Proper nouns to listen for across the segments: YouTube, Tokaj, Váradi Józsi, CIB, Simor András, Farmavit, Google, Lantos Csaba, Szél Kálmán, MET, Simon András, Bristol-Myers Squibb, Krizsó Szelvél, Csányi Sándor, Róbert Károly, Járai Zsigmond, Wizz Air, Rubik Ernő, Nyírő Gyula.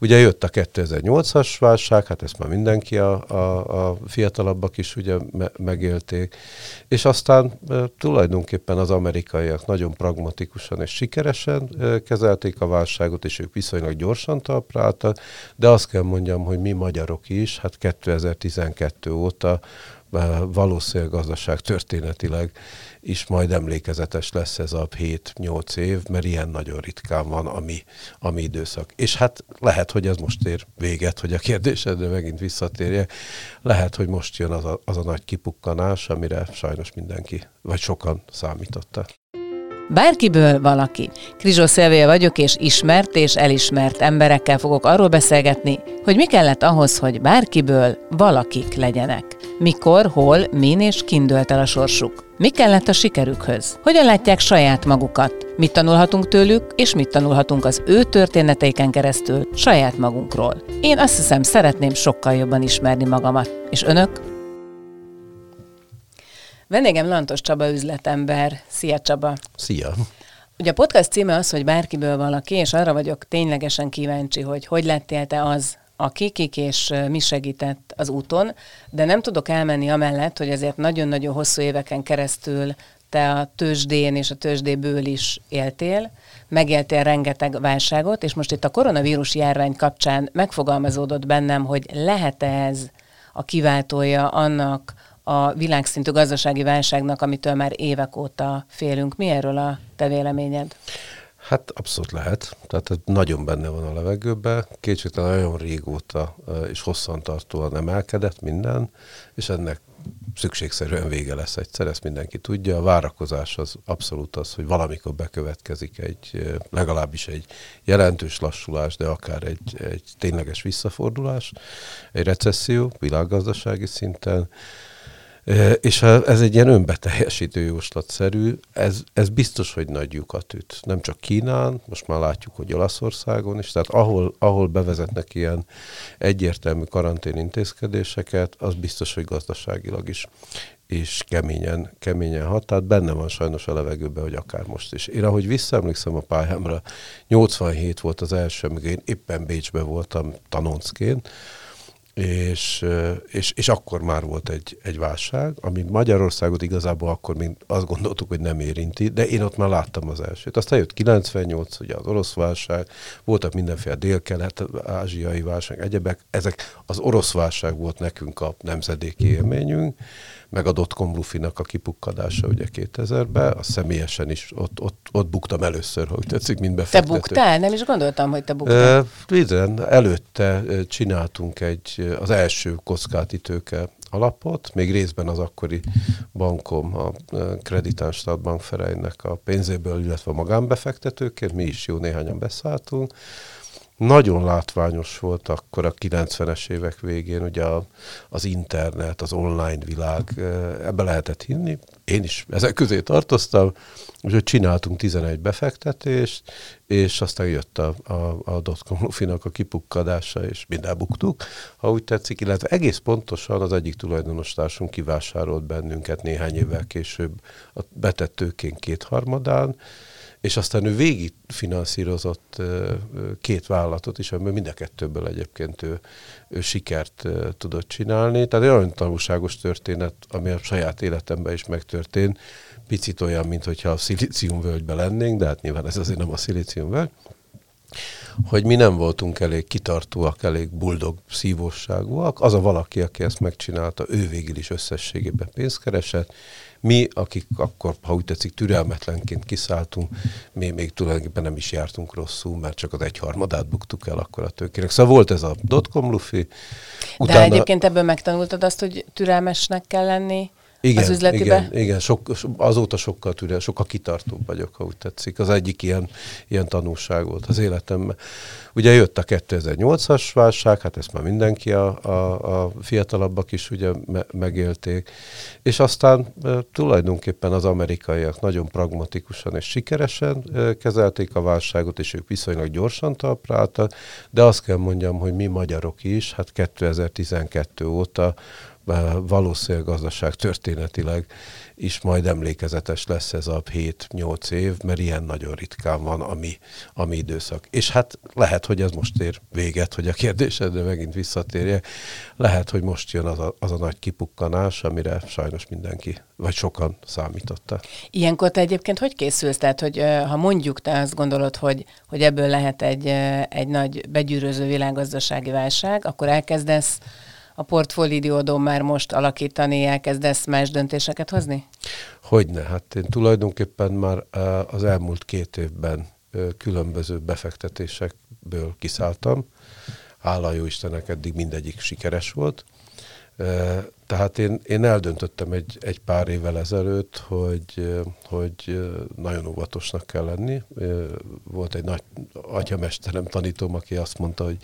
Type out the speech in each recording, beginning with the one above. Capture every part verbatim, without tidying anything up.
Ugye jött a kétezer-nyolcas válság, hát ezt már mindenki, a, a, a fiatalabbak is ugye me- megélték, és aztán e, tulajdonképpen az amerikaiak nagyon pragmatikusan és sikeresen e, kezelték a válságot, és ők viszonylag gyorsan talpra álltak, de azt kell mondjam, hogy mi magyarok is, hát kétezer-tizenkettő óta valószínűleg gazdaság történetileg is majd emlékezetes lesz ez a hét-nyolc év, mert ilyen nagyon ritkán van a mi, a mi időszak. És hát lehet, hogy ez most ér véget, hogy a kérdésedre megint visszatérjek. Lehet, hogy most jön az a, az a nagy kipukkanás, amire sajnos mindenki, vagy sokan számítottak. Bárkiből valaki. Krizsó Szelvél vagyok, és ismert és elismert emberekkel fogok arról beszélgetni, hogy mi kellett ahhoz, hogy bárkiből valakik legyenek. Mikor, hol, min és kin dőlt el a sorsuk. Mi kellett a sikerükhöz? Hogyan látják saját magukat? Mit tanulhatunk tőlük, és mit tanulhatunk az ő történeteiken keresztül saját magunkról? Én azt hiszem, szeretném sokkal jobban ismerni magamat. És önök? Vendégem Lantos Csaba üzletember. Szia, Csaba! Szia! Ugye a podcast címe az, hogy bárkiből valaki, és arra vagyok ténylegesen kíváncsi, hogy hogy lettél te az, aki, kik és mi segített az úton, de nem tudok elmenni amellett, hogy azért nagyon-nagyon hosszú éveken keresztül te a tőzsdén és a tőzsdéből is éltél, megéltél rengeteg válságot, és most itt a koronavírus járvány kapcsán megfogalmazódott bennem, hogy lehet-e ez a kiváltója annak, a világszintű gazdasági válságnak, amitől már évek óta félünk. Mi erről a te véleményed? Hát abszolút lehet. Tehát nagyon benne van a levegőben. Kétségtelen nagyon régóta és hosszantartóan emelkedett minden, és ennek szükségszerűen vége lesz egyszer, ezt mindenki tudja. A várakozás az abszolút az, hogy valamikor bekövetkezik egy, legalábbis egy jelentős lassulás, de akár egy, egy tényleges visszafordulás, egy recesszió világgazdasági szinten. És ez egy ilyen önbeteljesítő jóslatszerű, ez, ez biztos, hogy nagy lyukat üt. Nem csak Kínán, most már látjuk, hogy Olaszországon is, tehát ahol, ahol bevezetnek ilyen egyértelmű karantén intézkedéseket, az biztos, hogy gazdaságilag is, is keményen, keményen hat. Tehát benne van sajnos a levegőben, hogy akár most is. Én ahogy visszaemlékszem a pályámra, nyolcvanhét volt az első, amikor én éppen Bécsben voltam tanoncként, És, és, és akkor már volt egy, egy válság, ami Magyarországot igazából akkor még azt gondoltuk, hogy nem érinti, de én ott már láttam az elsőt. Aztán jött kilencvennyolc, ugye az orosz válság, voltak mindenféle dél-kelet-ázsiai válság, egyebek, ezek az orosz válság volt nekünk a nemzedéki élményünk, meg a dotcom lufinak a kipukkadása ugye kétezerben, a személyesen is ott, ott, ott buktam először, hogy tetszik, mint befektető. Te buktál? Nem is gondoltam, hogy te buktál. Vizen, előtte csináltunk egy, az első kockáti tőke alapot, még részben az akkori bankom, a Kreditáns Stadtbank Ferejnek a pénzéből, illetve a magánbefektetőként, mi is jó néhányan beszálltunk. Nagyon látványos volt akkor a kilencvenes évek végén, ugye a, az internet, az online világ, ebbe lehetett hinni. Én is ezek közé tartoztam, úgyhogy csináltunk tizenegy befektetést, és aztán jött a, a, a dotcom lufinak a kipukkadása, és minden buktuk, ha úgy tetszik, illetve egész pontosan az egyik tulajdonostársunk kivásárolt bennünket néhány évvel később a betett tőkénk kétharmadán, és aztán ő végig finanszírozott két vállalatot is, amiben mind a kettőből egyébként ő, ő sikert tudott csinálni. Tehát egy olyan tanulságos történet, ami a saját életemben is megtörtént, picit olyan, mintha a szilíciumvölgyben lennénk, de hát nyilván ez azért nem a szilíciumvölgy, hogy mi nem voltunk elég kitartóak, elég boldog szívosságúak. Az a valaki, aki ezt megcsinálta, ő végül is összességében pénzt keresett. Mi, akik akkor, ha úgy tetszik, türelmetlenként kiszálltunk, mi még tulajdonképpen nem is jártunk rosszul, mert csak az egyharmadát buktuk el akkor a tőkének. Szóval volt ez a dotcom lufi. Utána... De egyébként ebből megtanultad azt, hogy türelmesnek kell lenni? Igen, az üzletibe? Igen, igen. Sok, azóta sokkal türel, sokkal kitartóbb vagyok, ha úgy tetszik. Az egyik ilyen, ilyen tanulság volt az életemben. Ugye jött a kétezer-nyolcas válság, hát ezt már mindenki, a, a, a fiatalabbak is ugye me- megélték, és aztán e, tulajdonképpen az amerikaiak nagyon pragmatikusan és sikeresen e, kezelték a válságot, és ők viszonylag gyorsan talpra álltak, de azt kell mondjam, hogy mi magyarok is, hát kétezer-tizenkettő óta valószínűleg gazdaság történetileg is majd emlékezetes lesz ez a hét-nyolc év, mert ilyen nagyon ritkán van a mi, a mi időszak. És hát lehet, hogy ez most ér véget, hogy a kérdésedre megint visszatérjek. Lehet, hogy most jön az a, az a nagy kipukkanás, amire sajnos mindenki, vagy sokan számítottak. Ilyenkor te egyébként hogy készülsz? Tehát, hogy ha mondjuk te azt gondolod, hogy, hogy ebből lehet egy, egy nagy begyűröző világgazdasági válság, akkor elkezdesz a portfóliódon már most alakítani, elkezdesz más döntéseket hozni? Hogyne. Hát én tulajdonképpen már az elmúlt két évben különböző befektetésekből kiszálltam. Hála jó Istennek, eddig mindegyik sikeres volt. Tehát én, én eldöntöttem egy, egy pár évvel ezelőtt, hogy, hogy nagyon óvatosnak kell lenni. Volt egy nagy atyamesterem, tanítóm, aki azt mondta, hogy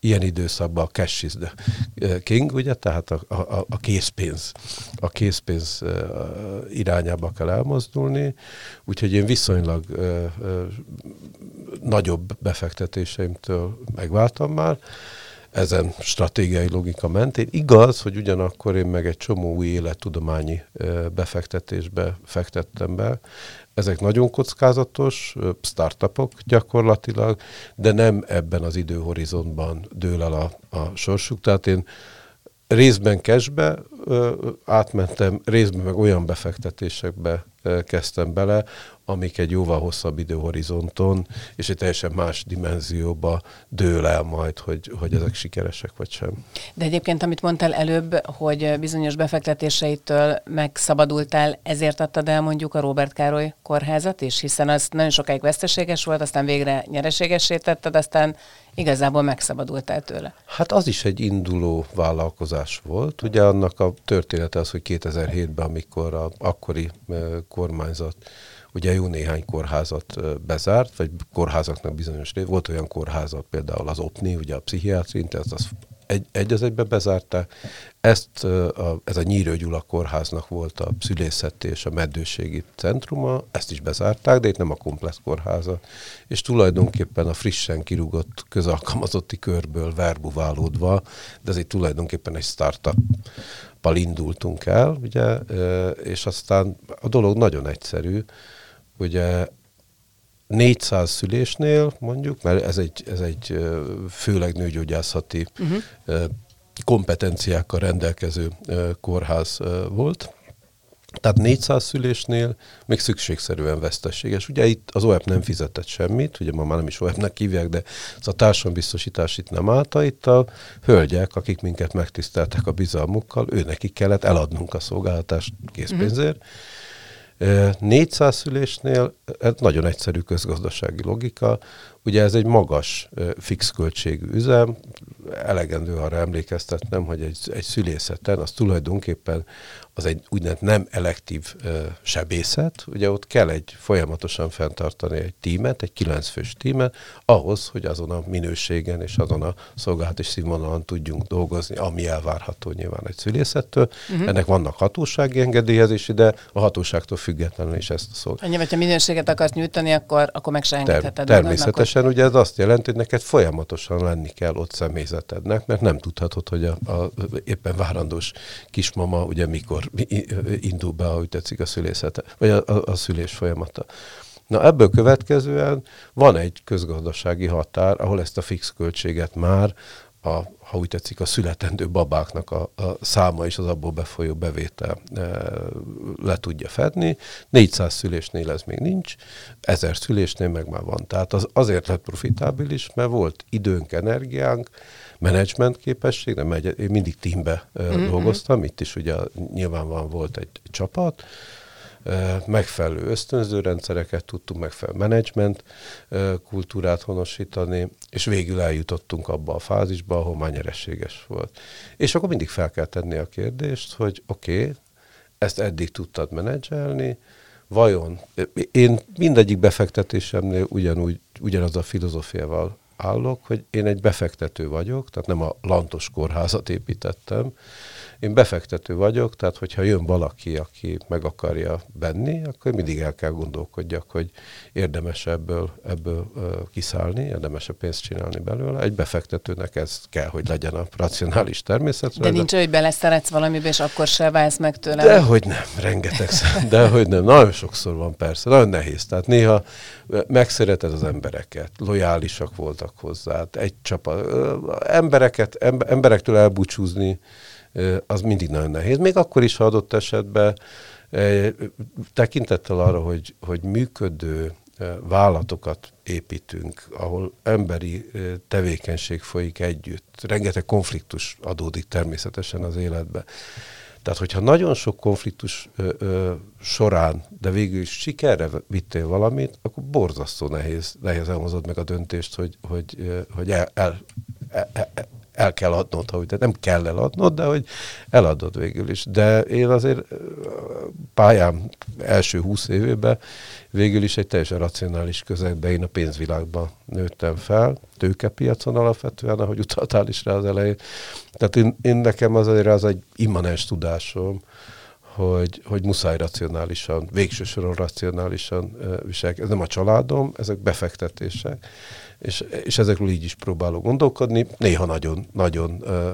ilyen időszakban a cash is the king, ugye? Tehát a, a, a készpénz. A készpénz irányába kell elmozdulni. Úgyhogy én viszonylag nagyobb befektetéseimtől megváltam már. Ezen stratégiai logika mentén. Igaz, hogy ugyanakkor én meg egy csomó új élettudományi befektetésbe fektettem be. Ezek nagyon kockázatos, startupok gyakorlatilag, de nem ebben az időhorizontban dől el a, a sorsuk. Tehát én részben cashbe átmentem, részben meg olyan befektetésekbe kezdtem bele, amik egy jóval hosszabb időhorizonton, és egy teljesen más dimenzióba dől el majd, hogy, hogy ezek sikeresek vagy sem. De egyébként, amit mondtál előbb, hogy bizonyos befektetéseitől megszabadultál, ezért adtad el mondjuk a Róbert Károly kórházat is, hiszen az nagyon sokáig veszteséges volt, aztán végre nyereségessé tetted, aztán igazából megszabadultál tőle. Hát az is egy induló vállalkozás volt. Ugye annak a története az, hogy kétezer-hétben, amikor a akkori kormányzat ugye jó néhány kórházat bezárt, vagy kórházaknak bizonyos rész. Volt olyan kórházat, például az o pé en i, ugye a pszichiátri intézet, az egy, egy az egybe bezárták. Ezt a, ez a Nyírő Gyula kórháznak volt a szülészeti és a meddőségi centruma, ezt is bezárták, de itt nem a komplex kórháza. És tulajdonképpen a frissen kirúgott közalkalmazotti körből verbuválódva, de ez itt tulajdonképpen egy startup indultunk el, ugye, és aztán a dolog nagyon egyszerű, ugye négyszáz szülésnél mondjuk, mert ez egy, ez egy főleg nőgyógyászati uh-huh. kompetenciákkal rendelkező kórház volt, tehát négyszáz szülésnél még szükségszerűen veszteséges. Ugye itt az o e pé nem fizetett semmit, ugye ma már nem is o e pé-nek hívják, de ez a társadalombiztosítás itt nem állta. Itt a hölgyek, akik minket megtiszteltek a bizalmukkal, őnekik kellett eladnunk a szolgáltatást készpénzért. Uh-huh. négyszáz szülésnél ez nagyon egyszerű közgazdasági logika. Ugye ez egy magas, fix költségű üzem, elegendő arra emlékeztetnem, hogy egy, egy szülészeten az tulajdonképpen az egy úgynevezett nem elektív uh, sebészet, ugye ott kell egy folyamatosan fenntartani egy tímet, egy kilencfős tímet, ahhoz, hogy azon a minőségen és azon a szolgálati színvonalon tudjunk dolgozni, ami elvárható nyilván egy szülészettől. Uh-huh. Ennek vannak hatósági engedélyezési, de a hatóságtól függetlenül is ezt a szolgáltat. Annyi, hogyha minőséget akarsz nyújtani, akkor, akkor meg se engedheted. Ter- természetesen. Ugye ez azt jelenti, hogy neked folyamatosan lenni kell ott személyzetednek, mert nem tudhatod, hogy a, a éppen várandós kismama ugye mikor indul be, ahogy tetszik a szülészete, vagy a, a, a szülés folyamata. Na ebből következően van egy közgazdasági határ, ahol ezt a fix költséget már a, ha úgy tetszik, a születendő babáknak a, a száma és az abból befolyó bevétel e, le tudja fedni. négyszáz szülésnél ez még nincs, ezer szülésnél meg már van. Tehát az azért lett profitábilis, mert volt időnk, energiánk, menedzsment képesség, nem egy, én mindig teambe e, mm-hmm. dolgoztam, itt is ugye nyilvánvalóan volt egy csapat, megfelelő ösztönző rendszereket tudtunk, megfelelő menedzsment kultúrát honosítani, és végül eljutottunk abba a fázisba, ahol már nyereséges volt. És akkor mindig fel kell tenni a kérdést, hogy oké, okay, ezt eddig tudtad menedzselni, vajon én mindegyik befektetésemnél ugyanúgy, ugyanaz a filozófiával állok, hogy én egy befektető vagyok, tehát nem a Lantos kórházat építettem, én befektető vagyok, tehát hogyha jön valaki, aki meg akarja venni, akkor mindig el kell gondolkodjak, hogy érdemes ebből, ebből kiszállni, érdemes pénzt csinálni belőle. Egy befektetőnek ez kell, hogy legyen a racionális természetre. De nincs, hogy beleszeretsz valamibe, és akkor se válsz meg tőle. Dehogy nem, rengeteg szem, dehogy nem. Nagyon sokszor van persze, nagyon nehéz. Tehát néha megszereted az embereket, lojálisak voltak hozzá, egy csapat, embereket, emberektől elbúcsúzni, az mindig nagyon nehéz. Még akkor is, ha adott esetben tekintettel arra, hogy, hogy működő vállalatokat építünk, ahol emberi tevékenység folyik együtt. Rengeteg konfliktus adódik természetesen az életbe. Tehát, hogyha nagyon sok konfliktus ö, ö, során, de végül is sikerre vittél valamit, akkor borzasztó nehéz, nehéz elhozod meg a döntést, hogy, hogy, ö, hogy el, el, el, el el kell adnod, ha úgy, tehát nem kell eladnod, de hogy eladod végül is. De én azért pályám első húsz évében végül is egy teljesen racionális közegben, én a pénzvilágban nőttem fel, tőkepiacon alapvetően, ahogy utaltál is rá az elején. Tehát én, én nekem azért az egy immanens tudásom, hogy, hogy muszáj racionálisan, végső soron racionálisan viselkedni. Ez nem a családom, ezek befektetések. És, és ezekről így is próbálok gondolkodni. Néha nagyon, nagyon uh,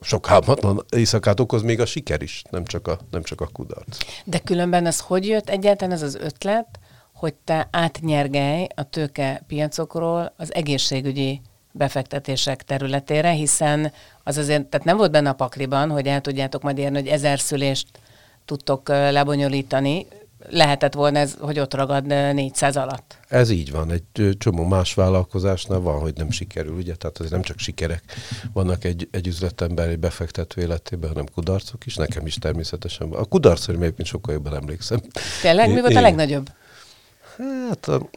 sok hámatlan éjszakát okoz még a siker is, nem csak a, nem csak a kudarc. De különben ez hogy jött egyáltalán ez az ötlet, hogy te átnyergelj a tőkepiacokról az egészségügyi befektetések területére, hiszen az azért, tehát nem volt benne a pakliban, hogy el tudjátok majd érni, hogy ezer szülést tudtok lebonyolítani. Lehetett volna ez, hogy ott ragad négyszáz alatt. Ez így van. Egy csomó más vállalkozásnál van, hogy nem sikerül, ugye? Tehát azért nem csak sikerek vannak egy, egy üzletember, egy befektető életében, hanem kudarcok is. Nekem is természetesen van. A kudarcok, mint sokkal jobban emlékszem. Tényleg? Mi volt a legnagyobb? Hát a,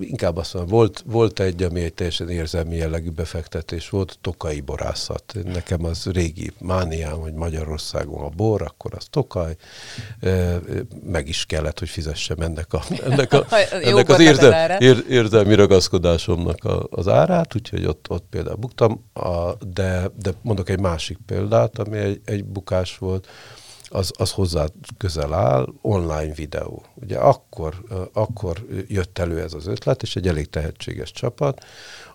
inkább azt mondom, volt, volt egy, ami egy teljesen érzelmi jellegű befektetés volt, tokai borászat. Nekem az régi mániám, hogy Magyarországon a bor, akkor az Tokaj. Meg is kellett, hogy fizessem ennek, a, ennek, a, ennek az érzel, ér, érzelmi ragaszkodásomnak a, az árát, úgyhogy ott, ott például buktam. A, de, de mondok egy másik példát, ami egy, egy bukás volt. Az, az hozzá közel áll, online videó. Ugye akkor, akkor jött elő ez az ötlet, és egy elég tehetséges csapat,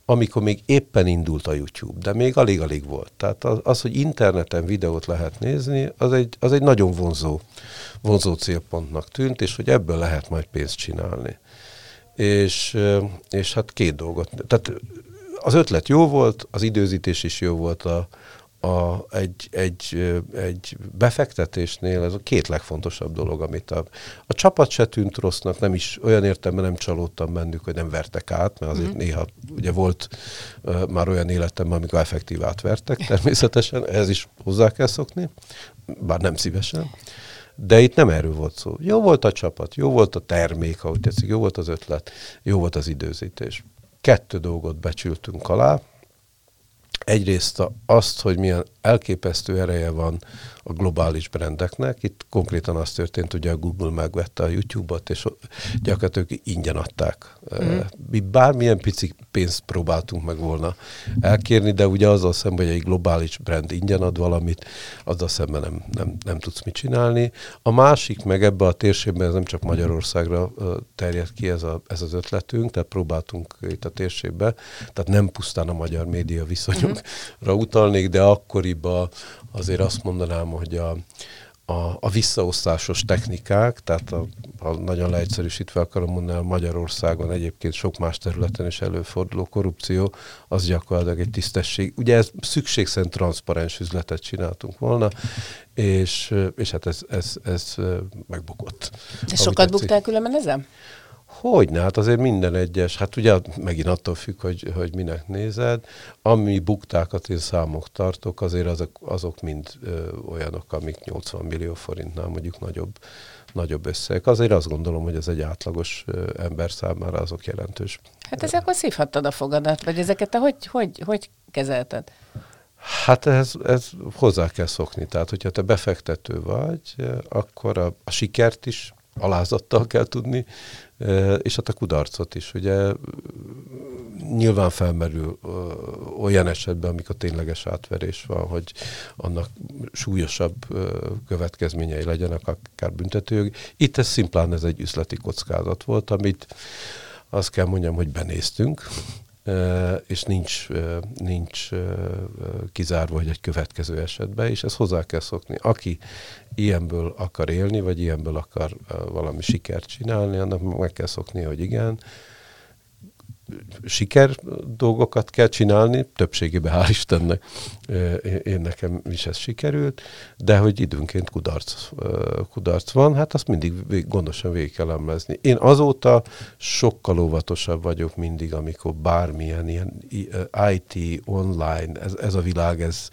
amikor még éppen indult a YouTube, de még alig-alig volt. Tehát az, az hogy interneten videót lehet nézni, az egy, az egy nagyon vonzó, vonzó célpontnak tűnt, és hogy ebből lehet majd pénzt csinálni. És, és hát két dolgot. Tehát az ötlet jó volt, az időzítés is jó volt a A, egy, egy, egy befektetésnél ez a két legfontosabb dolog, amit a, a csapat se tűnt rossznak, nem is olyan értelemben nem csalódtam bennük, hogy nem vertek át, mert azért mm. néha ugye volt uh, már olyan életemben, amikor effektív átvertek, természetesen ehhez is hozzá kell szokni, bár nem szívesen. De itt nem erről volt szó. Jó volt a csapat, jó volt a termék, ahogy tetszik, jó volt az ötlet, jó volt az időzítés. Kettő dolgot becsültünk alá. Egyrészt azt, hogy milyen elképesztő ereje van a globális brendeknek. Itt konkrétan az történt, hogy a Google megvette a YouTube-ot, és gyakorlatilag ingyen adták. Mm. Mi bármilyen pici pénzt próbáltunk meg volna elkérni, de ugye azzal szemben, hogy egy globális brand ingyen ad valamit, azzal szemben nem, nem, nem tudsz mit csinálni. A másik, meg ebbe a térségben, ez nem csak Magyarországra terjed ki ez, a, ez az ötletünk, tehát próbáltunk itt a térségbe, tehát nem pusztán a magyar média viszonyokra mm. utalnék, de akkoriban azért azt mondanám, hogy a, a, a visszaosztásos technikák, tehát a, a nagyon leegyszerűsítve akarom mondani, Magyarországon egyébként sok más területen is előforduló korrupció, az gyakorlatilag egy tisztesség. Ugye ez szükségszerűen transzparens üzletet csináltunk volna, és, és hát ez, ez, ez megbukott. De sokat buktál különben ezen? Hogyne, hát azért minden egyes, hát ugye megint attól függ, hogy, hogy minek nézed, ami buktákat én számok tartok, azért azok, azok mind ö, olyanok, amik nyolcvan millió forintnál mondjuk nagyobb, nagyobb összeg. Azért azt gondolom, hogy ez egy átlagos ö, ember számára azok jelentős. Hát ezek akkor szívhattad a fogadat, vagy ezeket te hogy, hogy, hogy kezelted? Hát ez, ez hozzá kell szokni, tehát hogyha te befektető vagy, akkor a, a sikert is alázattal kell tudni, és hát a kudarcot is. Ugye nyilván felmerül olyan esetben, amikor tényleges átverés van, hogy annak súlyosabb következményei legyenek, akár büntetőjogi. Itt ez szimplán ez egy üzleti kockázat volt, amit azt kell mondjam, hogy benéztünk, és nincs, nincs kizárva, hogy egy következő esetben, és ezt hozzá kell szokni. Aki ilyenből akar élni, vagy ilyenből akar valami sikert csinálni, annak meg kell szokni, hogy igen, siker dolgokat kell csinálni, többségében hál' Istennek én nekem is ez sikerült, de hogy időnként kudarc, kudarc van, hát azt mindig gondosan végig kell emlezni. Én azóta sokkal óvatosabb vagyok mindig, amikor bármilyen ilyen i té, online, ez, ez a világ, ez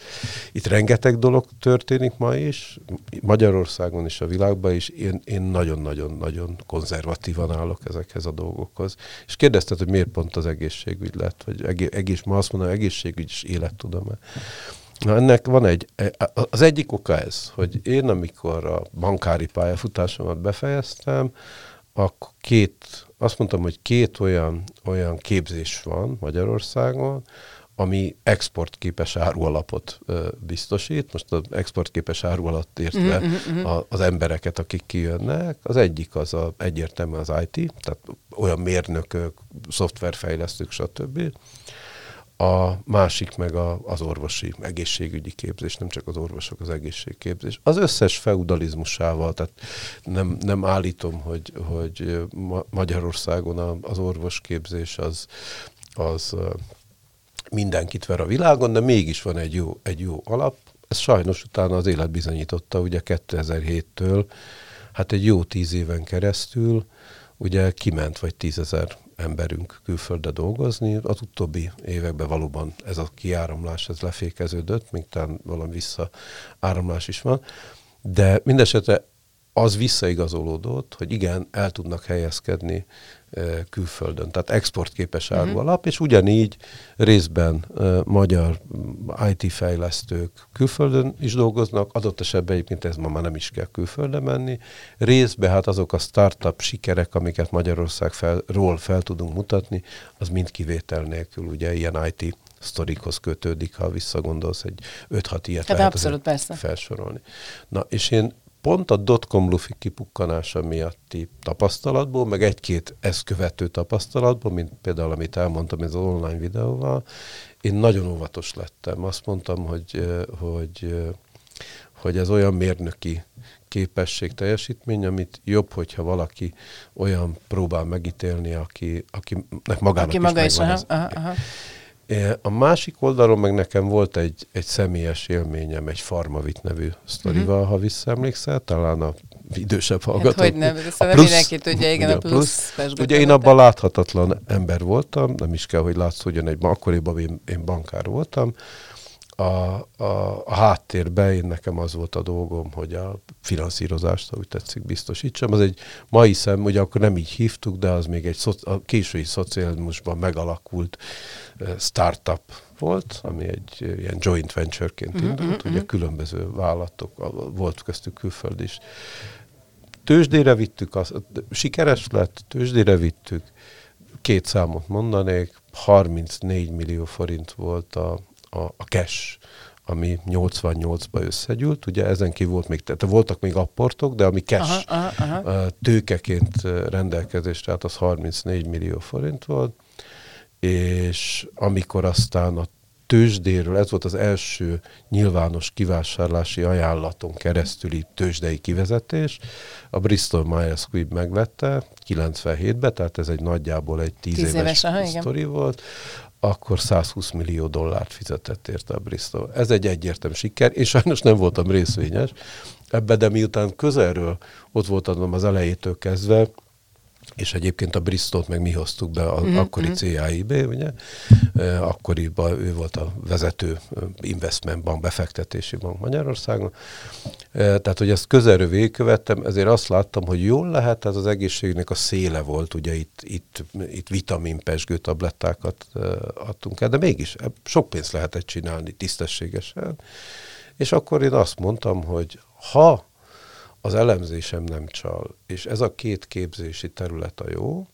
itt rengeteg dolog történik ma is, Magyarországon is, a világban is, én, én nagyon-nagyon-nagyon konzervatívan állok ezekhez a dolgokhoz. És kérdezted, hogy miért pont az egészségügy lett, vagy egész, ma azt mondom, egészségügy is élettudomány. Na ennek van egy, az egyik oka ez, hogy én amikor a bankári pályafutásomat befejeztem, akkor két, azt mondtam, hogy két olyan, olyan képzés van Magyarországon, ami exportképes árualapot ö, biztosít. Most az exportképes áru alatt értve mm-hmm. a, az embereket, akik kijönnek. Az egyik az a, egyértelműen az i té, tehát olyan mérnökök, szoftverfejlesztők, stb. A másik meg a, az orvosi egészségügyi képzés, nem csak az orvosok, az egészségképzés. Az összes feudalizmusával, tehát nem, nem állítom, hogy, hogy ma Magyarországon az orvosképzés az, az mindenkit ver a világon, de mégis van egy jó, egy jó alap. Ez sajnos utána az élet bizonyította, ugye kétezer-héttől, hát egy jó tíz éven keresztül, ugye kiment vagy tízezer emberünk külföldre dolgozni. Az utóbbi években valóban ez a kiáramlás, ez lefékeződött, még talán valami visszaáramlás is van, de mindesetre az visszaigazolódott, hogy igen, el tudnak helyezkedni külföldön, tehát exportképes árualap, és ugyanígy részben uh, magyar i té-fejlesztők külföldön is dolgoznak, adott esetben egyébként ez ma már nem is kell külföldre menni, részben hát azok a startup sikerek, amiket Magyarországról fel tudunk mutatni, az mind kivétel nélkül ugye ilyen i té sztorikhoz kötődik, ha visszagondolsz, egy öt-hat ilyet hát lehet abszolút, persze. felsorolni. Na, és én pont a dotcom lufi kipukkanása miatti tapasztalatból, meg egy-két ezt követő tapasztalatból, mint például, amit elmondtam ez az online videóval, én nagyon óvatos lettem. Azt mondtam, hogy, hogy, hogy ez olyan mérnöki képesség, teljesítmény, amit jobb, hogyha valaki olyan próbál megítélni, aki, akinek magának aki is maga megvan is, aha, aha. A másik oldalon meg nekem volt egy, egy személyes élményem, egy Farmavit nevű sztorival, mm-hmm. ha visszaemlékszel, talán a idősebb hallgatók. Hát hogy nem, szóval mindenki tudja, igen, a plusz. plusz, plusz ugye én abban láthatatlan ember voltam, nem is kell, hogy látszódjon, egy, akkoriban én, én bankár voltam. A, a, a háttérben én nekem az volt a dolgom, hogy a finanszírozást, ahogy tetszik, biztosítsam. Az egy mai szem, ugye akkor nem így hívtuk, de az még egy szoci, a késői szocializmusban megalakult uh, startup volt, ami egy uh, ilyen joint venture-ként indult, mm-hmm, ugye mm-hmm. különböző vállalatok, volt köztük külföld is. Tőzsdére vittük, az, sikeres lett, tőzsdére vittük, két számot mondanék, harmincnégy millió forint volt a a cash, ami nyolcvannyolcba összegyűlt, ugye ezen ki volt még, tehát voltak még apportok, de ami cash aha, aha, aha. tőkeként rendelkezésre, tehát az harmincnégy millió forint volt, és amikor aztán a tőzsdéről, ez volt az első nyilvános kivásárlási ajánlaton keresztüli tőzsdei kivezetés, a Bristol-Myers Squibb megvette kilencvenhétben, tehát ez egy nagyjából egy tíz éves, éves aha, sztori igen. volt, akkor százhúsz millió dollárt fizetett érte a Bristol. Ez egy egyértelmű siker, és sajnos nem voltam részvényes ebbe, de miután közelről ott voltam az elejétől kezdve, és egyébként a Bristolt meg mi hoztuk be, az mm-hmm. akkori cé i bé, ugye? Akkoriban ő volt a vezető investment bank, befektetési bank Magyarországon. Tehát, hogy ezt közelről végigkövettem, ezért azt láttam, hogy jól lehet, ez az egészségnek a széle volt, ugye itt, itt, itt vitaminpezsgő tablettákat adtunk el, de mégis sok pénzt lehetett csinálni tisztességesen. És akkor én azt mondtam, hogy ha az elemzésem nem csal, és ez a két képzési terület a jó,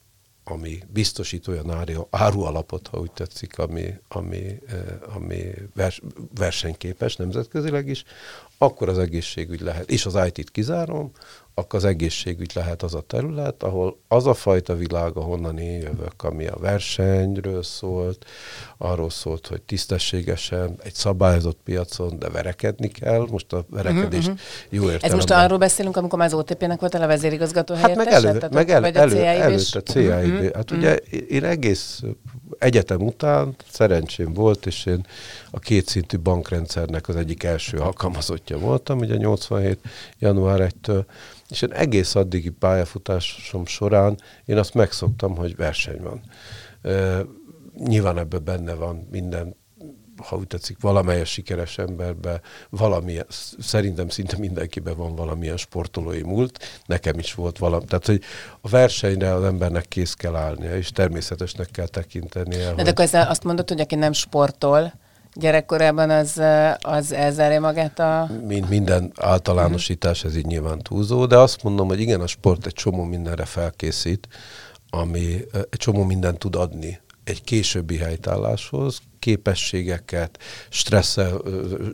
ami biztosít olyan árualapot, ha úgy tetszik, ami, ami, ami vers, versenyképes nemzetközileg is, akkor az egészségügy lehet, és az i té-t kizárom, akkor az egészségügy lehet az a terület, ahol az a fajta világ, ahonnan én jövök, ami a versenyről szólt, arról szólt, hogy tisztességesen, egy szabályozott piacon, de verekedni kell. Most a verekedést uh-huh. jó értelemben. Ez most arról beszélünk, amikor már az o té pének volt a vezérigazgató helyettese? Hát meg elő, tehát, meg el, vagy elő, a cé i bé előtt a cé i bé. Uh-huh. Hát uh-huh. ugye én egész egyetem után szerencsém volt, és én a kétszintű bankrendszernek az egyik első alkalmazottja voltam, ugye nyolcvanhét január elsejétől, és én egész addigi pályafutásom során én azt megszoktam, hogy verseny van. Uh, nyilván ebben benne van minden, ha úgy tetszik, valamelyes sikeres emberben, valamilyen, szerintem szinte mindenkiben van valamilyen sportolói múlt, nekem is volt valami. Tehát, hogy a versenyre az embernek kész kell állnia, és természetesnek kell tekintenie. De, hogy... de akkor ezzel azt mondod, hogy aki nem sportol, gyerekkorában az, az elzárja magát a... Mind, minden általánosítás, ez így nyilván túlzó, de azt mondom, hogy igen, a sport egy csomó mindenre felkészít, ami egy csomó mindent tud adni egy későbbi helytálláshoz, képességeket,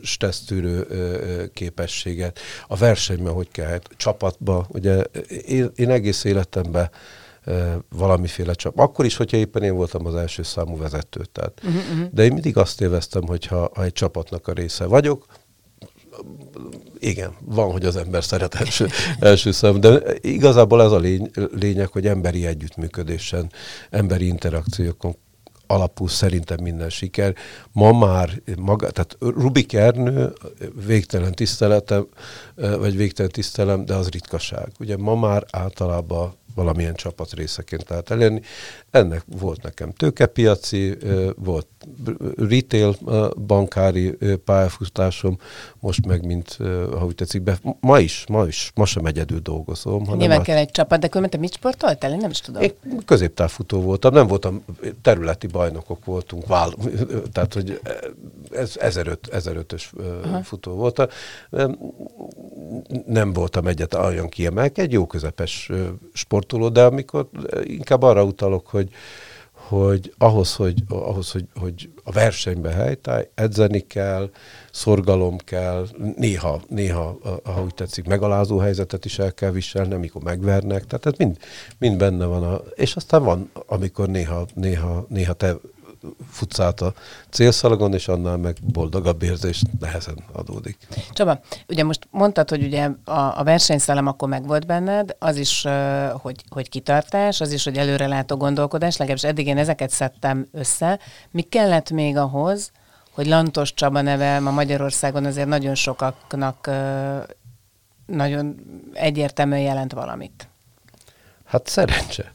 stressztűrő képességet, a versenyben hogy kell, hát, csapatba, ugye én, én egész életemben valamiféle csap. Akkor is, hogyha éppen én voltam az első számú vezető. Tehát. Uh-huh, uh-huh. De én mindig azt élveztem, hogyha ha egy csapatnak a része vagyok, igen, van, hogy az ember szeret első, első szám, de igazából ez a lény, lényeg, hogy emberi együttműködésen, emberi interakciókon alapul szerintem minden siker. Ma már maga, tehát Rubik Ernő, végtelen tiszteletem, vagy végtelen tisztelem, de az ritkaság. Ugye ma már általában valamilyen csapat részeként lehet elérni. Ennek volt nekem tőkepiaci, volt retail bankári pályafutásom, most meg, mint, ha úgy tetszik, be, ma is, ma is, ma sem egyedül dolgozom. Nyilván hát... kell egy csapat, de különben te mit sportoltál? Én nem is tudom. Én középtávfutó voltam, nem voltam, területi bajnokok voltunk, váll... tehát, hogy ez ezerötös uh-huh. futó voltam. Nem voltam egyet olyan kiemelkedő, egy jó közepes sportoló, de amikor inkább arra utalok, hogy, hogy ahhoz, hogy, ahhoz hogy, hogy a versenybe helytállj, edzeni kell, szorgalom kell, néha, néha, ha úgy tetszik, megalázó helyzetet is el kell viselni, amikor megvernek, tehát ez mind, mind benne van. A, és aztán van, amikor néha, néha, néha te futsz át a célszalagon, és annál meg boldogabb érzés nehezen adódik. Csaba, ugye most mondtad, hogy ugye a, a versenyszellem akkor megvolt benned, az is, hogy, hogy kitartás, az is, hogy előrelátó gondolkodás, legalábbis eddig én ezeket szedtem össze. Mi kellett még ahhoz, hogy Lantos Csaba neve ma Magyarországon azért nagyon sokaknak nagyon egyértelműen jelent valamit? Hát szerencse.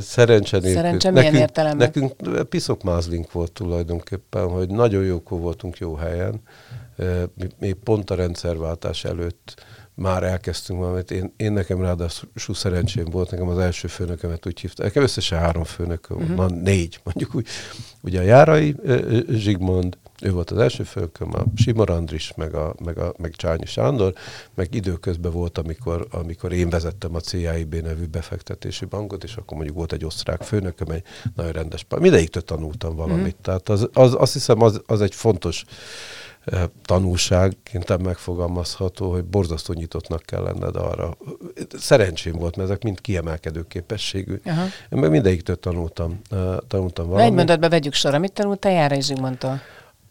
Szerencse nélkül. Nekünk, nekünk piszokmázlink volt tulajdonképpen, hogy nagyon jókor voltunk jó helyen. Még pont a rendszerváltás előtt már elkezdtünk valamit. Én, én nekem ráadásul szerencsém volt, nekem az első főnökömet úgy hívták. Nekem összesen három főnököm, uh-huh. na négy mondjuk úgy. Ugye a Járai Zsigmond, ő volt az első főnököm, a Simor András, meg, a, meg, a, meg Csányi Sándor, meg időközben volt, amikor, amikor én vezettem a cé i bé nevű befektetési bankot, és akkor mondjuk volt egy osztrák főnököm, egy nagyon rendes pár. Mindegyiktől tanultam valamit. Mm-hmm. Tehát az, az, azt hiszem, az, az egy fontos eh, tanulságként megfogalmazható, hogy borzasztó nyitottnak kell lenned arra. Szerencsém volt, mert ezek mind kiemelkedő képességű. Aha. Én meg mindegyiktől tanultam, eh, tanultam valamit. Egy mondatba vegyük sorra, mit tanultál Járai Zsigmondtól?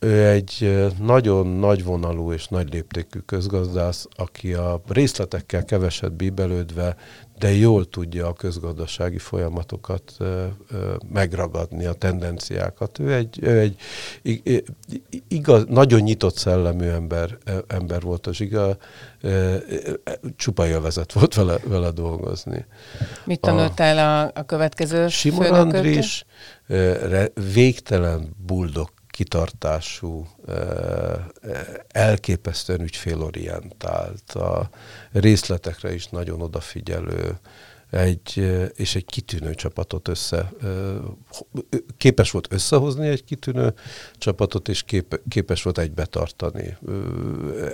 Ő egy nagyon nagyvonalú és nagy léptékű közgazdász, aki a részletekkel keveset bíbelődve, de jól tudja a közgazdasági folyamatokat ö, ö, megragadni, a tendenciákat. Ő egy, ő egy igaz, nagyon nyitott szellemű ember, ember volt, és igaz, csupa élvezet volt vele, vele dolgozni. Mit tanultál a, a következő Simon András végtelen buldog kitartású, elképesztően ügyfélorientált, a részletekre is nagyon odafigyelő, egy, és egy kitűnő csapatot össze. Képes volt összehozni egy kitűnő csapatot, és kép, képes volt egybe tartani.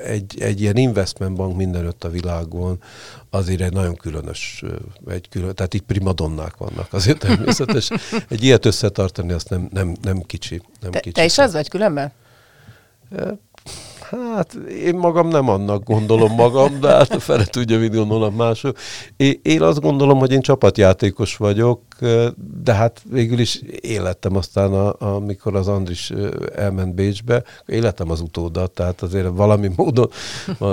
Egy, egy ilyen investment bank mindenütt a világon azért egy nagyon különös, egy külön, tehát itt primadonnák vannak azért természetesen. Egy ilyet összetartani, azt nem, nem, nem kicsi. Nem te, kicsi te is az vagy különben? Hát én magam nem annak gondolom magam, de hát fele tudja, mit gondolom mások. Én azt gondolom, hogy én csapatjátékos vagyok, de hát végül is élettem aztán, a, amikor az Andris elment Bécsbe, élettem az utóda, tehát azért valami módon a,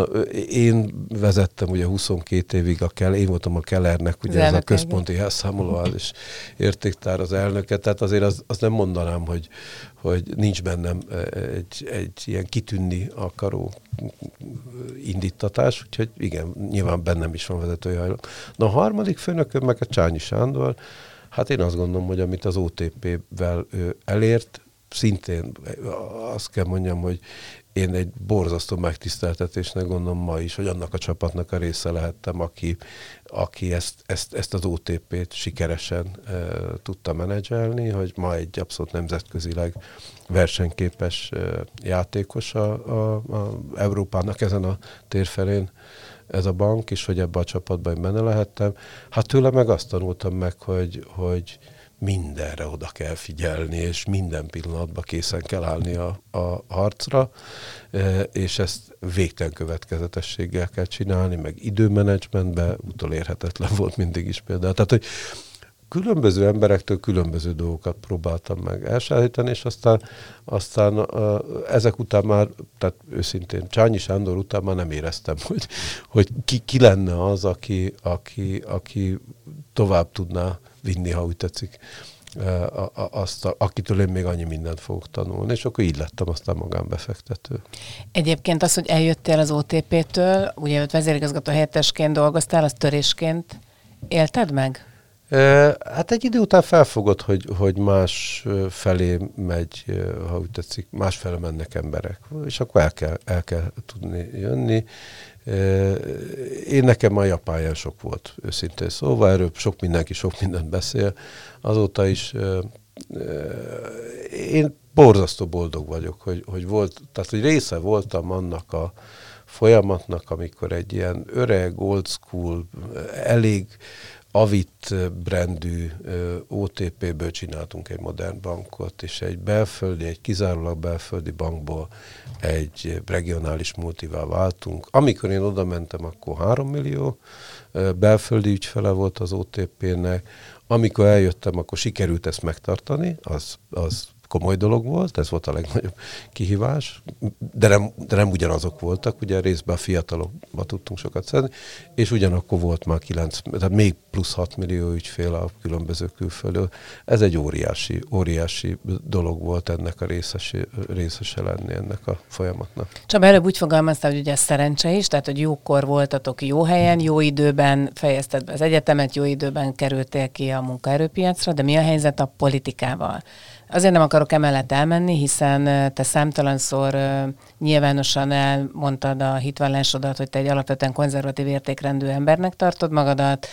én vezettem ugye huszonkét évig a Keller, én voltam a Kellernek, ugye ez a központi elszámolóház és értéktár az elnöke, tehát azért azt az nem mondanám, hogy, hogy nincs bennem egy, egy ilyen kitűnni akaró indítatás, úgyhogy igen, nyilván bennem is van vezetőjajlom. Na a harmadik főnököm meg a Csányi Sándor. Hát én azt gondolom, hogy amit az o té pé-vel elért, szintén azt kell mondjam, hogy én egy borzasztó megtiszteltetésnek gondolom ma is, hogy annak a csapatnak a része lehettem, aki, aki ezt, ezt, ezt az o té pét sikeresen e, tudta menedzselni, hogy ma egy abszolút nemzetközileg versenyképes e, játékos a, a, a Európának ezen a térfelén ez a bank, és hogy ebbe a csapatban én benne lehettem. Hát tőle meg azt tanultam meg, hogy, hogy mindenre oda kell figyelni, és minden pillanatban készen kell állni a, a harcra, és ezt végtelen következetességgel kell csinálni, meg időmenedzsmentben utolérhetetlen volt mindig is például. Tehát, hogy különböző emberektől különböző dolgokat próbáltam meg elsállítani, és aztán, aztán uh, ezek után már, tehát őszintén Csányi Sándor után már nem éreztem, hogy, hogy ki, ki lenne az, aki, aki, aki tovább tudná vinni, ha úgy tetszik, azt, akitől én még annyi mindent fogok tanulni, és akkor így lettem aztán magánbefektető. Egyébként az, hogy eljöttél az o té pé-től, ugye vezérigazgató helyettesként dolgoztál, az törésként élted meg? Hát egy idő után felfogod, hogy, hogy más felé megy, ha úgy tetszik, más felé mennek emberek, és akkor el kell, el kell tudni jönni. Én nekem a japán ilyen sok volt, őszintén szóval, erről sok mindenki sok mindent beszél. Azóta is én borzasztó boldog vagyok, hogy, hogy volt, tehát hogy része voltam annak a folyamatnak, amikor egy ilyen öreg, old school, elég Avit brandű o té pé-ből csináltunk egy modern bankot, és egy belföldi, egy kizárólag belföldi bankból egy regionális multivá váltunk. Amikor én oda mentem, akkor három millió belföldi ügyfele volt az o té pé-nek. Amikor eljöttem, akkor sikerült ezt megtartani, az, az komoly dolog volt, ez volt a legnagyobb kihívás, de nem, de nem ugyanazok voltak, ugye részben a fiatalokba tudtunk sokat szedni, és ugyanakkor volt már kilenc, tehát még plusz hat millió ügyfél a különböző külföldön. Ez egy óriási, óriási dolog volt ennek a részese, részese lenni ennek a folyamatnak. Csaba, előbb úgy fogalmaztál, hogy ugye ez szerencse is, tehát hogy jókor voltatok jó helyen, jó időben fejezted be az egyetemet, jó időben kerültél ki a munkaerőpiacra, de mi a helyzet a politikával? Azért nem akarok emellett elmenni, hiszen te számtalanszor nyilvánosan elmondtad a hitvallásodat, hogy te egy alapvetően konzervatív értékrendű embernek tartod magadat.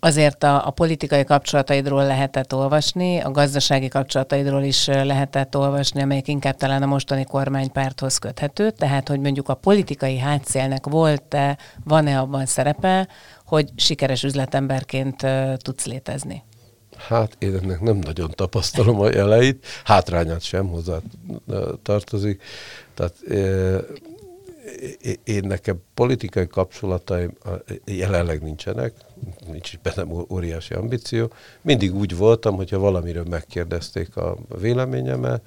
Azért a, a politikai kapcsolataidról lehetett olvasni, a gazdasági kapcsolataidról is lehetett olvasni, amelyik inkább talán a mostani kormánypárthoz köthető. Tehát, hogy mondjuk a politikai hátszélnek volt-e, van-e abban szerepe, hogy sikeres üzletemberként tudsz létezni? Hát én ennek nem nagyon tapasztalom a jeleit, hátrányát sem hozzá tartozik. Tehát eh, én nekem politikai kapcsolataim jelenleg nincsenek, nincs bennem óriási ambíció. Mindig úgy voltam, hogyha valamiről megkérdezték a véleményemet,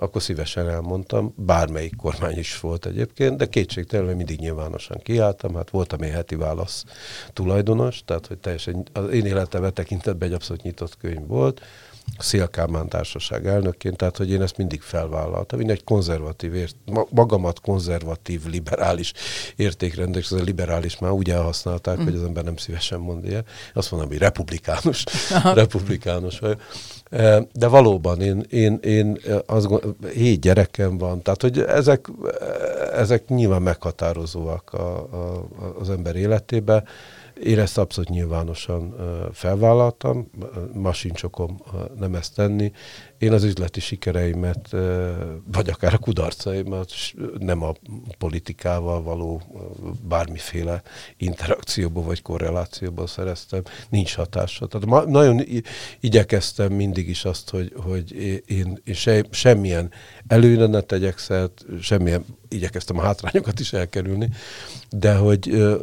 akkor szívesen elmondtam, bármelyik kormány is volt egyébként, de kétségtelenül mindig nyilvánosan kiálltam, hát voltam én heti válasz tulajdonos, tehát hogy teljesen az én életemben tekintetben egy abszolút nyitott könyv volt, Szél Kálmán társaság elnökként, tehát hogy én ezt mindig felvállaltam. Én egy konzervatív, ért, magamat konzervatív, liberális értékrendek, és az a liberális már úgy elhasználták, mm. hogy az ember nem szívesen mond ilyen. Azt mondom, hogy republikánus, republikánus vagy. De valóban én, én, én azt gondolom, hét gyerekem van, tehát hogy ezek, ezek nyilván meghatározóak a, a, az ember életében. Én ezt abszolút nyilvánosan felvállaltam, ma sincs okom nem ezt tenni. Én az üzleti sikereimet, vagy akár a kudarcaimat nem a politikával való bármiféle interakcióba vagy korrelációba szereztem. Nincs hatása. Tehát nagyon igyekeztem mindig is azt, hogy, hogy én se, semmilyen előnyre ne tegyek szert, semmilyen, igyekeztem a hátrányokat is elkerülni, de hogy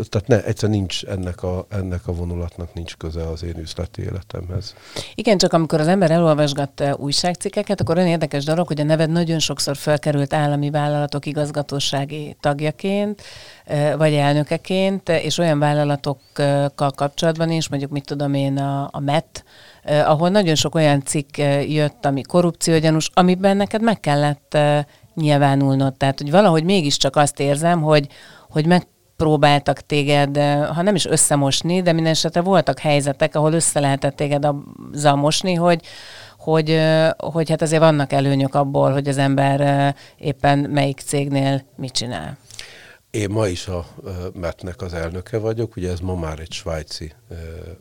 tehát ne, egyszer nincs ennek a, ennek a vonulatnak nincs köze az én üzleti életemhez. Igen, csak amikor az ember elolvasgatta újságcikkeket, akkor olyan érdekes dolog, hogy a neved nagyon sokszor felkerült állami vállalatok igazgatósági tagjaként, vagy elnökeként, és olyan vállalatokkal kapcsolatban is, mondjuk mit tudom én, a, a em é té, ahol nagyon sok olyan cikk jött, ami korrupciógyanús, amiben neked meg kellett nyilvánulnod. Tehát, hogy valahogy mégiscsak azt érzem, hogy, hogy megpróbáltak téged, ha nem is összemosni, de minden esetre voltak helyzetek, ahol össze lehetett téged azzal mosni, hogy Hogy, hogy hát azért vannak előnyök abból, hogy az ember éppen melyik cégnél mit csinál. Én ma is a em é té-nek az elnöke vagyok, ugye ez ma már egy svájci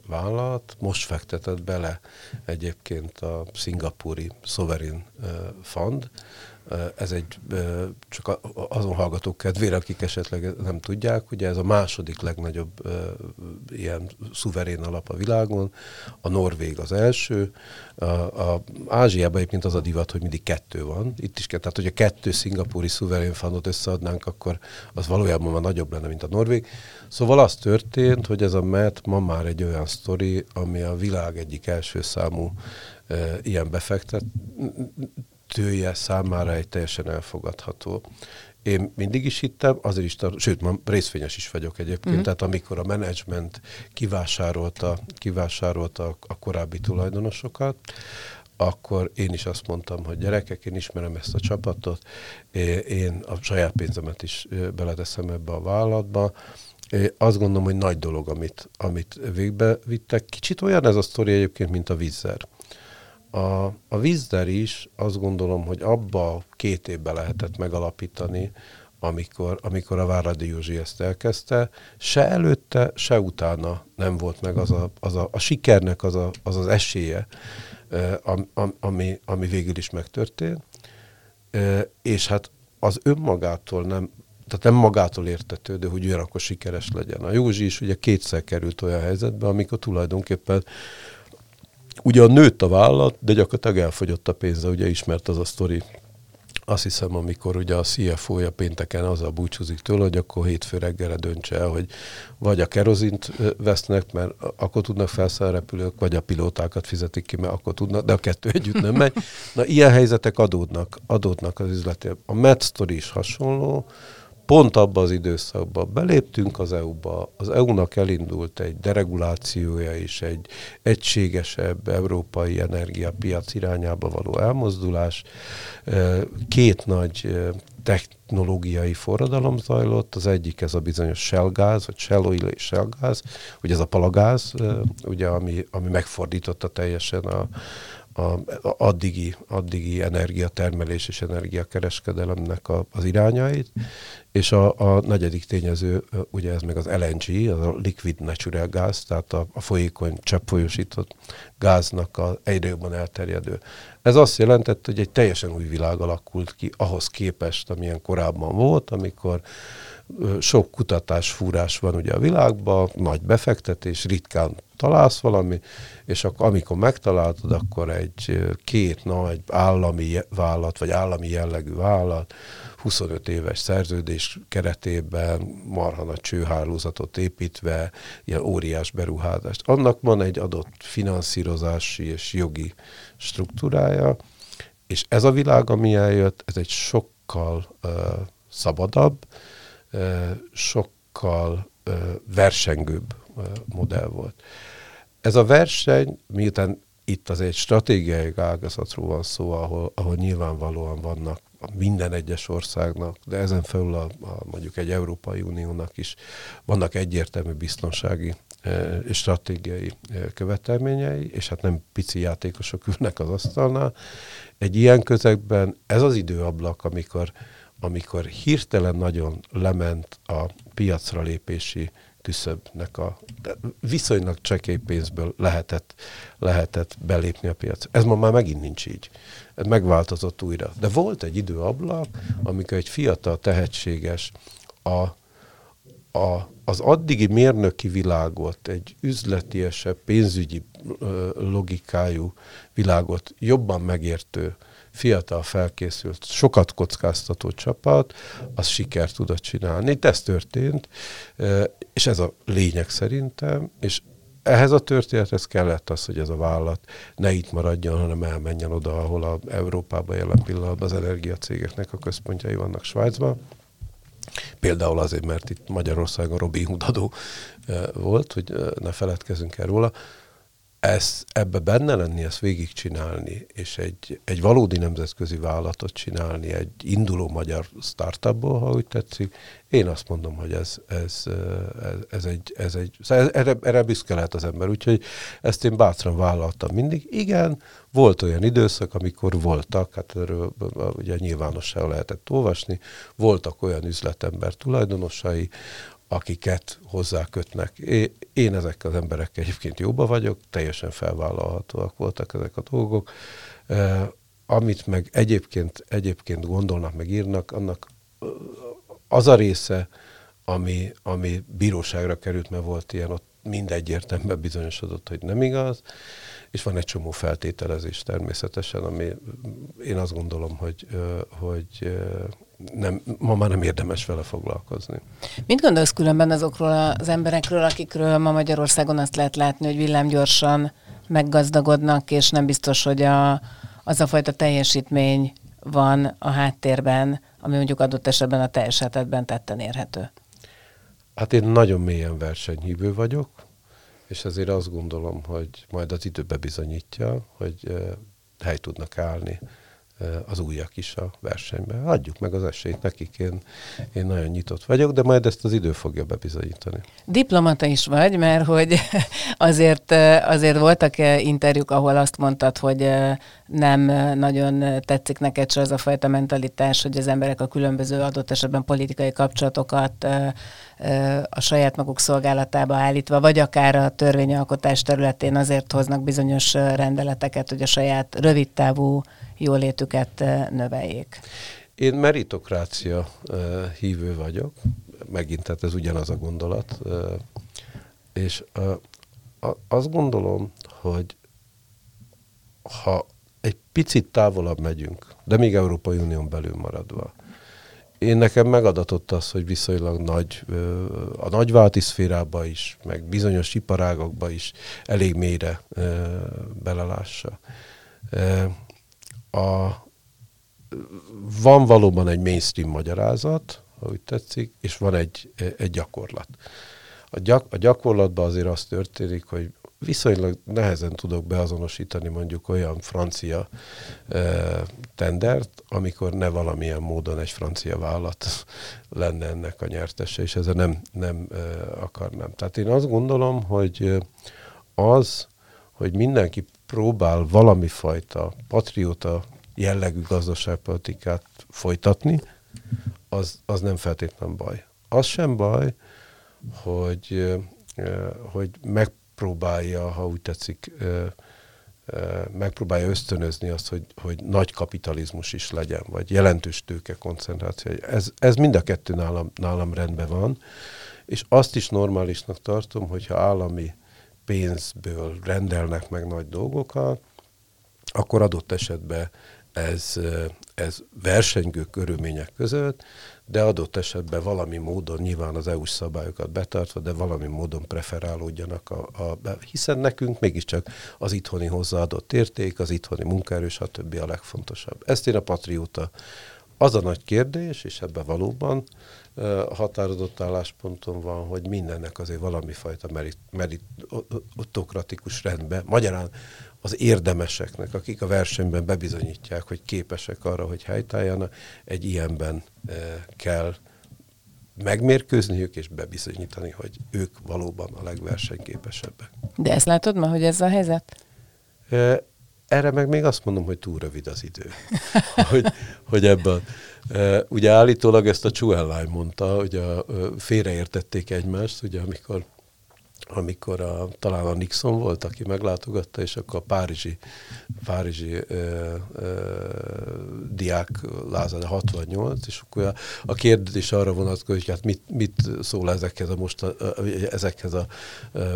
vállalat, most fektetett bele egyébként a szingapúri Sovereign Fund. Ez egy, csak azon hallgatók kedvére, akik esetleg nem tudják, ugye ez a második legnagyobb ilyen szuverén alap a világon, a norvég az első, a, a Ázsiában egyébként az a divat, hogy mindig kettő van, itt is, tehát hogy a kettő szingapúri szuverén fundot összeadnánk, akkor az valójában már nagyobb lenne, mint a norvég. Szóval az történt, hogy ez a em é té ma már egy olyan sztori, ami a világ egyik első számú e, ilyen befektet, tője számára egy teljesen elfogadható. Én mindig is hittem, azért is, sőt, ma részvényes is vagyok egyébként, mm. tehát amikor a menedzsment kivásárolta, kivásárolta a korábbi tulajdonosokat, akkor én is azt mondtam, hogy gyerekek, én ismerem ezt a csapatot, én a saját pénzemet is beleteszem ebbe a vállalatba. Azt gondolom, hogy nagy dolog, amit, amit végbe vittek. Kicsit olyan ez a sztori egyébként, mint a Wizz Air. A, a Wizz Air is azt gondolom, hogy abba két évbe lehetett megalapítani, amikor, amikor a Váradi Józsi ezt elkezdte, se előtte, se utána nem volt meg az a, az a, a sikernek az, a, az az esélye, ami, ami végül is megtörtént. És hát az önmagától nem, tehát nem magától értetődő, hogy ugyanakkor sikeres legyen. A Józsi is ugye kétszer került olyan helyzetbe, amikor tulajdonképpen ugyan nőtt a vállalat, de gyakorlatilag elfogyott a pénze, ugye ismert az a sztori. Azt hiszem, amikor ugye a cé ef ó-ja pénteken azzal búcsúzik tőle, hogy akkor hétfő reggelre döntse el, hogy vagy a kerozint vesznek, mert akkor tudnak felszállni repülők, vagy a pilótákat fizetik ki, mert akkor tudnak, de a kettő együtt nem megy. Na, ilyen helyzetek adódnak, adódnak az üzletében. A em é té sztori is hasonló. Pont abban az időszakban beléptünk az é u-ba, az é u-nak elindult egy deregulációja és egy egységesebb európai energiapiac irányába való elmozdulás. Két nagy technológiai forradalom zajlott, az egyik ez a bizonyos shell gáz, vagy shell oil és shell gáz, ugye ez a palagáz, ugye, ami, ami megfordította teljesen a A addigi, addigi energiatermelés és energiakereskedelemnek a, az irányait, és a, a negyedik tényező, ugye ez meg az el en gé, az a liquid natural gas, tehát a, a folyékony cseppfolyósított gáznak a egyre jobban elterjedő. Ez azt jelentett, hogy egy teljesen új világ alakult ki ahhoz képest, amilyen korábban volt, amikor sok kutatásfúrás van ugye a világban, nagy befektetés, ritkán találsz valami, és akkor, amikor megtaláltad, akkor egy két nagy állami vállalat, vagy állami jellegű vállalat, huszonöt éves szerződés keretében, marha nagy csőhálózatot építve, ilyen óriás beruházást. Annak van egy adott finanszírozási és jogi struktúrája, és ez a világ, ami eljött, ez egy sokkal uh, szabadabb, sokkal versengőbb modell volt. Ez a verseny, miután itt az egy stratégiai ágazatról van szó, ahol, ahol nyilvánvalóan vannak minden egyes országnak, de ezen felül a, a, mondjuk egy Európai Uniónak is vannak egyértelmű biztonsági és stratégiai követelményei, és hát nem pici játékosok ülnek az asztalnál. Egy ilyen közegben ez az időablak, amikor amikor hirtelen nagyon lement a piacra lépési küszöbnek a viszonylag csekély pénzből lehetett, lehetett belépni a piacra. Ez ma már megint nincs így. Ez megváltozott újra. De volt egy időablak, amikor egy fiatal, tehetséges a, a, az addigi mérnöki világot, egy üzletiesebb, pénzügyi logikájú világot jobban megértő, fiatal, felkészült, sokat kockáztató csapat, az sikert tudott csinálni. Itt ez történt, és ez a lényeg szerintem, és ehhez a történethez kellett az, hogy ez a vállalat ne itt maradjon, hanem elmenjen oda, ahol a Európában jelen pillanatban az energiacégeknek a központjai vannak, Svájcban. Például azért, mert itt Magyarországon Robin Hood adó volt, hogy ne feledkezzünk el róla. Ezt, ebbe benne lenni, ezt végigcsinálni, és egy, egy valódi nemzetközi vállalatot csinálni, egy induló magyar startupból, ha úgy tetszik, én azt mondom, hogy ez, ez, ez, ez egy, ez egy ez, erre, erre büszke lehet az ember, úgyhogy ezt én bátran vállaltam mindig. Igen, volt olyan időszak, amikor voltak, hát erről ugye nyilvánosságon lehetett olvasni, voltak olyan üzletember tulajdonosai, akiket hozzákötnek. Én ezekkel az emberekkel egyébként jóba vagyok, teljesen felvállalhatóak voltak ezek a dolgok. E, amit meg egyébként, egyébként gondolnak, meg írnak, annak az a része, ami, ami bíróságra került, mert volt ilyen, ott mind egyértelműen bizonyosodott, hogy nem igaz, és van egy csomó feltételezés természetesen, ami én azt gondolom, hogy, hogy nem, ma már nem érdemes vele foglalkozni. Mit gondolsz különben azokról az emberekről, akikről ma Magyarországon azt lehet látni, hogy villámgyorsan meggazdagodnak, és nem biztos, hogy a, az a fajta teljesítmény van a háttérben, ami mondjuk adott esetben a te esetedben tetten érhető? Hát én nagyon mélyen versenyhívő vagyok, és ezért azt gondolom, hogy majd az időbe bizonyítja, hogy hely tudnak állni az újak is a versenyben. Adjuk meg az esélyt nekik, én, én nagyon nyitott vagyok, de majd ezt az idő fogja bebizonyítani. Diplomata is vagy, mert hogy azért, azért voltak interjúk, ahol azt mondtad, hogy nem nagyon tetszik neked se az a fajta mentalitás, hogy az emberek a különböző adott esetben politikai kapcsolatokat a saját maguk szolgálatába állítva, vagy akár a törvényalkotás területén azért hoznak bizonyos rendeleteket, hogy a saját rövidtávú jólétüket növeljék. Én meritokrácia hívő vagyok, megint, tehát ez ugyanaz a gondolat, és azt gondolom, hogy ha egy picit távolabb megyünk, de még Európai Unión belül maradva, én nekem megadatott az, hogy viszonylag nagy, a nagyvállalati szférába is, meg bizonyos iparágokba is elég mélyre belelássa. A, van valóban egy mainstream magyarázat, ha úgy tetszik, és van egy, egy gyakorlat. A, gyak, a gyakorlatban azért az történik, hogy viszonylag nehezen tudok beazonosítani mondjuk olyan francia eh, tendert, amikor ne valamilyen módon egy francia vállalat lenne ennek a nyertese, és ezzel nem, nem eh, akarnám. Tehát én azt gondolom, hogy az, hogy mindenki próbál valami fajta patrióta jellegű gazdaságpolitikát folytatni, az, az nem feltétlen baj. Az sem baj, hogy, hogy megpróbálja, ha úgy tetszik, megpróbálja ösztönözni azt, hogy, hogy nagy kapitalizmus is legyen, vagy jelentős tőke koncentráció. Ez, ez mind a kettő nálam, nálam rendben van, és azt is normálisnak tartom, hogyha állami pénzből rendelnek meg nagy dolgokat, akkor adott esetben ez, ez versengő körülmények között, de adott esetben valami módon, nyilván az é u-s szabályokat betartva, de valami módon preferálódjanak, a, a, hiszen nekünk mégiscsak az itthoni hozzáadott érték, az itthoni munkaerő, stb. A legfontosabb. Ezt én a patrióta. Az a nagy kérdés, és ebben valóban határozott állásponton van, hogy mindennek azért valami fajta merit, meritokratikus rendben, magyarán az érdemeseknek, akik a versenyben bebizonyítják, hogy képesek arra, hogy helytálljanak, egy ilyenben kell megmérkőzniük és bebizonyítani, hogy ők valóban a legversenyképesebbek. De ezt látod ma, hogy ez a helyzet? Erre meg még azt mondom, hogy túl rövid az idő. hogy, hogy ebben. E, ugye állítólag ezt a Csuelláj mondta, hogy a, félreértették egymást, ugye amikor, amikor a, talán a Nixon volt, aki meglátogatta, és akkor a párizsi, párizsi e, e, diák lázad, hatvannyolc, és akkor a, a kérdés arra vonatkozik, hogy hát mit, mit szól ezekhez a, most a, ezekhez a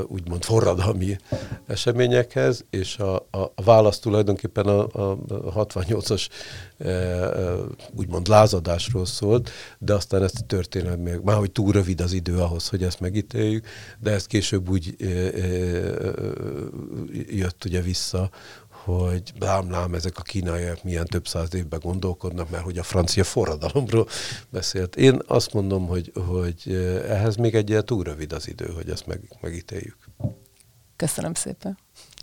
úgymond forradalmi eseményekhez, és a, a, a válasz tulajdonképpen a, a hatvannyolcas e, e, úgymond lázadásról szólt, de aztán ezt a történelmi, már hogy túl rövid az idő ahhoz, hogy ezt megítéljük, de ezt később úgy e, e, jött ugye vissza, hogy lám-lám, ezek a kínaiak milyen több száz évben gondolkodnak, mert hogy a francia forradalomról beszélt. Én azt mondom, hogy, hogy ehhez még egy ilyen túl rövid az idő, hogy ezt meg, megítéljük. Köszönöm szépen.